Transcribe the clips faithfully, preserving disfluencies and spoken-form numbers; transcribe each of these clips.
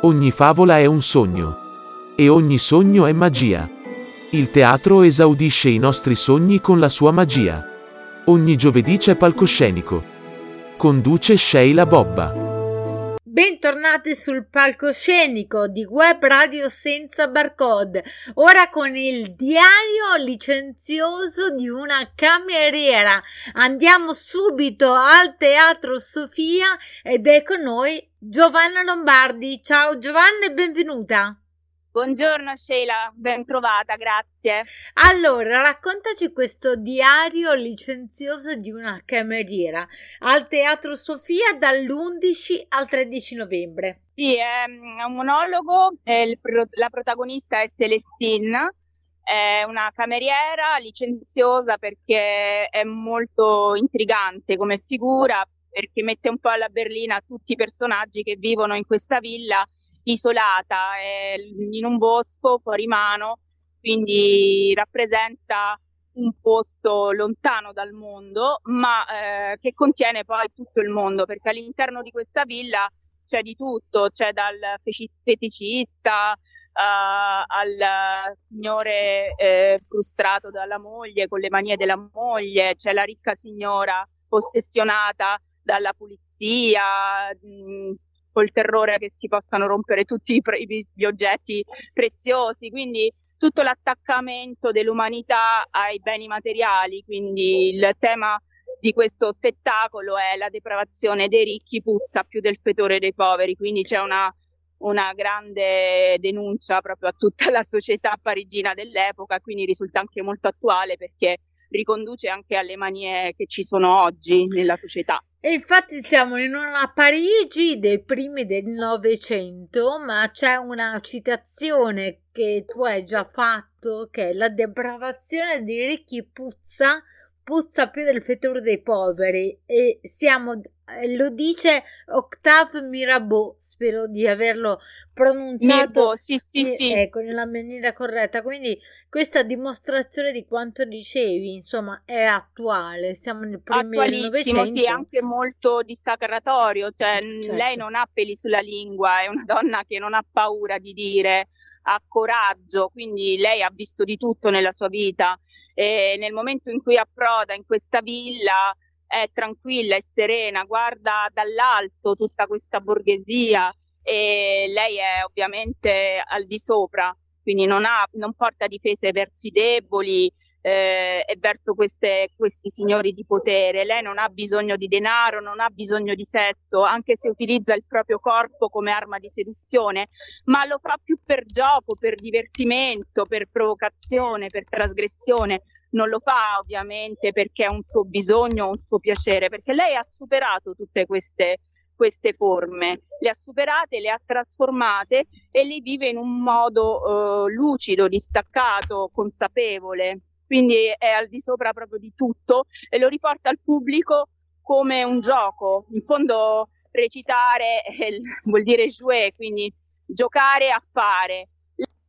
Ogni favola è un sogno. E ogni sogno è magia. Il teatro esaudisce i nostri sogni con la sua magia. Ogni giovedì c'è palcoscenico. Conduce Sheila Bobba. Bentornati sul palcoscenico di Web Radio Senza Barcode, ora con il diario licenzioso di una cameriera. Andiamo subito al Teatro Sofia ed è con noi Giovanna Lombardi. Ciao Giovanna e benvenuta. Buongiorno Sheila, ben trovata, grazie. Allora, raccontaci questo diario licenzioso di una cameriera al Teatro Sofia dall'undici al tredici novembre. Sì, è un monologo, la protagonista è Celestine, è una cameriera licenziosa perché è molto intrigante come figura, perché mette un po' alla berlina tutti i personaggi che vivono in questa villa isolata, eh, in un bosco fuori mano, quindi rappresenta un posto lontano dal mondo, ma eh, che contiene poi tutto il mondo, perché all'interno di questa villa c'è di tutto, c'è dal feticista uh, al signore eh, frustrato dalla moglie, con le manie della moglie, c'è la ricca signora ossessionata dalla pulizia, mh, col terrore che si possano rompere tutti i pre- gli oggetti preziosi, quindi tutto l'attaccamento dell'umanità ai beni materiali, quindi il tema di questo spettacolo è la depravazione dei ricchi puzza più del fetore dei poveri, quindi c'è una, una grande denuncia proprio a tutta la società parigina dell'epoca, quindi risulta anche molto attuale perché riconduce anche alle manie che ci sono oggi nella società. E infatti siamo in una Parigi dei primi del Novecento, ma c'è una citazione che tu hai già fatto, che è la depravazione dei ricchi puzza, puzza più del fetore dei poveri, e siamo, lo dice Octave Mirabeau, spero di averlo pronunciato Mirabeau, sì, sì, sì. Ecco, nella maniera corretta, quindi questa dimostrazione di quanto dicevi, insomma, è attuale, siamo nel primo Novecento. Sì, anche molto dissacratorio, cioè certo. Lei non ha peli sulla lingua, è una donna che non ha paura di dire, ha coraggio, quindi lei ha visto di tutto nella sua vita e nel momento in cui approda in questa villa è tranquilla e serena, guarda dall'alto tutta questa borghesia e lei è ovviamente al di sopra, quindi non, ha, non porta difese verso i deboli eh, e verso queste, questi signori di potere. Lei non ha bisogno di denaro, non ha bisogno di sesso, anche se utilizza il proprio corpo come arma di seduzione, ma lo fa più per gioco, per divertimento, per provocazione, per trasgressione. Non lo fa ovviamente perché è un suo bisogno, un suo piacere, perché lei ha superato tutte queste, queste forme, le ha superate, le ha trasformate e le vive in un modo eh, lucido, distaccato, consapevole, quindi è al di sopra proprio di tutto e lo riporta al pubblico come un gioco. In fondo recitare eh, vuol dire jouer, quindi giocare a fare.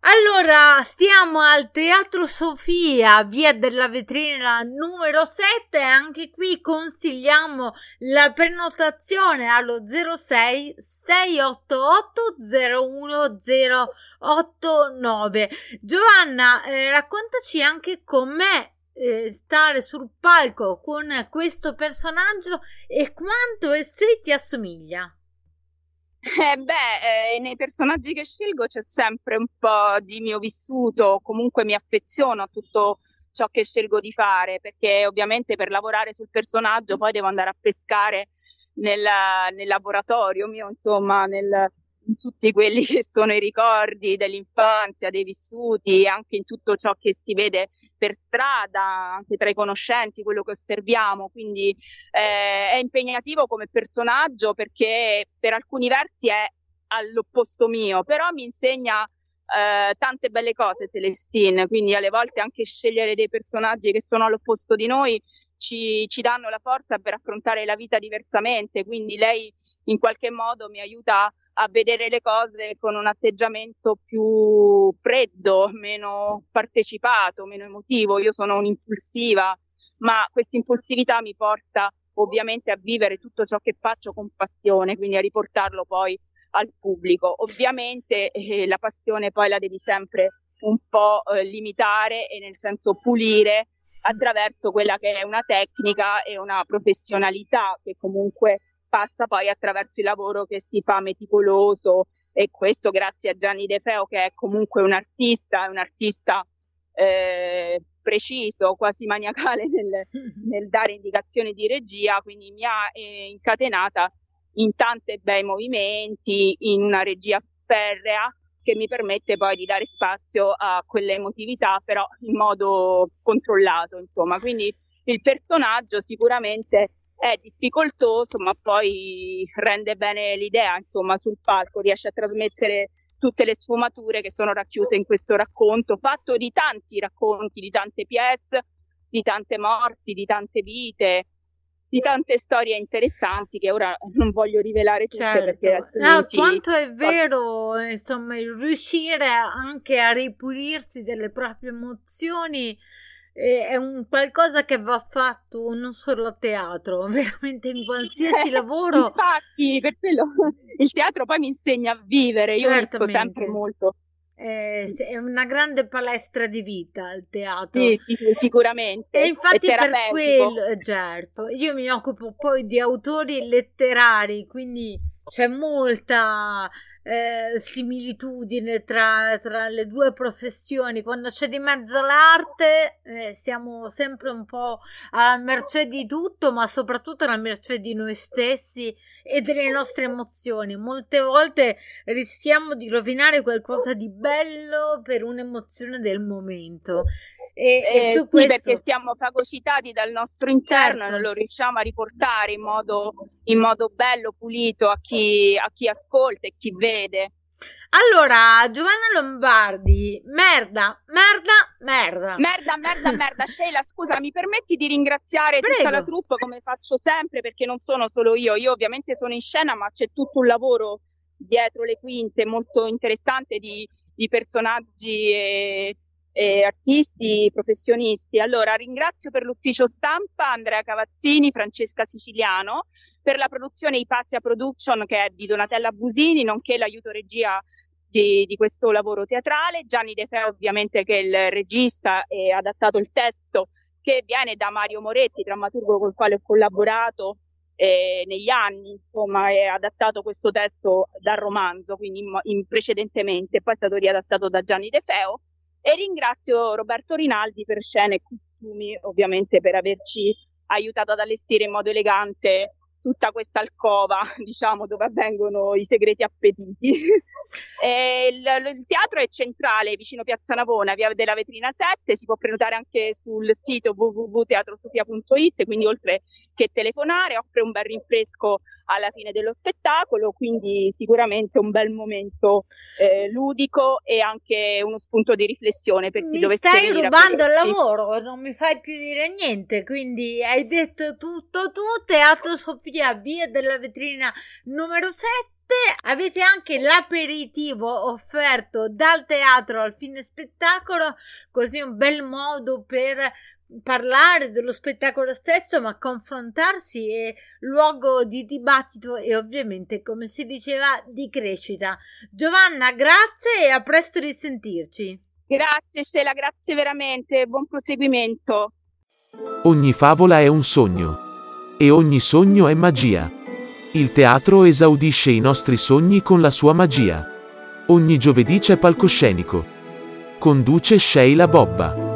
Allora, siamo al Teatro Sofia, via della Vetrina numero sette, anche qui consigliamo la prenotazione allo zero sei, sei otto otto, zero uno zero otto nove. Giovanna, eh, raccontaci anche com'è eh, stare sul palco con questo personaggio e quanto e se ti assomiglia. Eh beh, eh, nei personaggi che scelgo c'è sempre un po' di mio vissuto, comunque mi affeziono a tutto ciò che scelgo di fare, perché ovviamente per lavorare sul personaggio poi devo andare a pescare nel, nel laboratorio mio, insomma, nel, in tutti quelli che sono i ricordi dell'infanzia, dei vissuti, anche in tutto ciò che si vede per strada, anche tra i conoscenti, quello che osserviamo, quindi eh, è impegnativo come personaggio perché per alcuni versi è all'opposto mio, però mi insegna eh, tante belle cose Celestine, quindi alle volte anche scegliere dei personaggi che sono all'opposto di noi ci, ci danno la forza per affrontare la vita diversamente, quindi lei in qualche modo mi aiuta a vedere le cose con un atteggiamento più freddo, meno partecipato, meno emotivo. Io sono un'impulsiva, ma questa impulsività mi porta ovviamente a vivere tutto ciò che faccio con passione, quindi a riportarlo poi al pubblico. Ovviamente eh, la passione poi la devi sempre un po' eh, limitare e nel senso pulire attraverso quella che è una tecnica e una professionalità che comunque passa poi attraverso il lavoro che si fa meticoloso, e questo grazie a Gianni De Feo, che è comunque un artista, un artista eh, preciso, quasi maniacale nel, nel dare indicazioni di regia, quindi mi ha eh, incatenata in tanti bei movimenti, in una regia ferrea che mi permette poi di dare spazio a quelle emotività, però in modo controllato, insomma. Quindi il personaggio sicuramente è difficoltoso, ma poi rende bene l'idea, insomma, sul palco, riesce a trasmettere tutte le sfumature che sono racchiuse in questo racconto, fatto di tanti racconti, di tante pièce, di tante morti, di tante vite, di tante storie interessanti che ora non voglio rivelare tutte, certo, perché altrimenti... No, quanto è vero, insomma, il riuscire anche a ripulirsi delle proprie emozioni eh, è un qualcosa che va fatto non solo a teatro, veramente in qualsiasi eh, lavoro. Infatti, per quello il teatro poi mi insegna a vivere, io unisco sempre molto. È una grande palestra di vita il teatro, sì, sicuramente, e infatti è per quello, certo, io mi occupo poi di autori letterari, quindi c'è molta eh, similitudine tra, tra le due professioni. Quando c'è di mezzo l'arte eh, siamo sempre un po' alla mercé di tutto, ma soprattutto alla mercé di noi stessi e delle nostre emozioni. Molte volte rischiamo di rovinare qualcosa di bello per un'emozione del momento. E, eh, e su sì, questo... perché siamo fagocitati dal nostro interno, certo, e non lo riusciamo a riportare in modo, in modo bello, pulito a chi, a chi ascolta e chi vede. Allora, Giovanna Lombardi, merda, merda, merda. Merda, merda, merda. Sheila, scusa, mi permetti di ringraziare, prego, tutta la troupe, come faccio sempre, perché non sono solo io. Io ovviamente sono in scena, ma c'è tutto un lavoro dietro le quinte molto interessante di, di personaggi e... Eh, artisti, professionisti. Allora ringrazio per l'ufficio stampa Andrea Cavazzini, Francesca Siciliano, per la produzione Ipazia Production, che è di Donatella Busini, nonché l'aiuto regia di, di questo lavoro teatrale, Gianni De Feo ovviamente, che è il regista e ha adattato il testo, che viene da Mario Moretti, drammaturgo col quale ho collaborato eh, negli anni, insomma, e ha adattato questo testo dal romanzo, quindi in, in precedentemente, poi è stato riadattato da Gianni De Feo. E ringrazio Roberto Rinaldi per scene e costumi, ovviamente, per averci aiutato ad allestire in modo elegante tutta questa alcova, diciamo, dove avvengono i segreti appetiti. E il, il teatro è centrale, vicino Piazza Navona, via della Vetrina sette, si può prenotare anche sul sito w w w punto teatro sofia punto i t, quindi oltre che telefonare, offre un bel rinfresco alla fine dello spettacolo, quindi sicuramente un bel momento eh, ludico e anche uno spunto di riflessione per chi mi dovesse venire. Mi stai rubando il lavoro, non mi fai più dire niente, quindi hai detto tutto tu. Teatro Sofia, via della Vetrina numero sette. Avete anche l'aperitivo offerto dal teatro al fine spettacolo, così un bel modo per parlare dello spettacolo stesso, ma confrontarsi, è luogo di dibattito e ovviamente, come si diceva, di crescita. Giovanna, grazie e a presto di sentirci. Grazie Sheila, grazie veramente, buon proseguimento. Ogni favola è un sogno e ogni sogno è magia. Il teatro esaudisce i nostri sogni con la sua magia. Ogni giovedì c'è Palcoscenico. Conduce Sheila Bobba.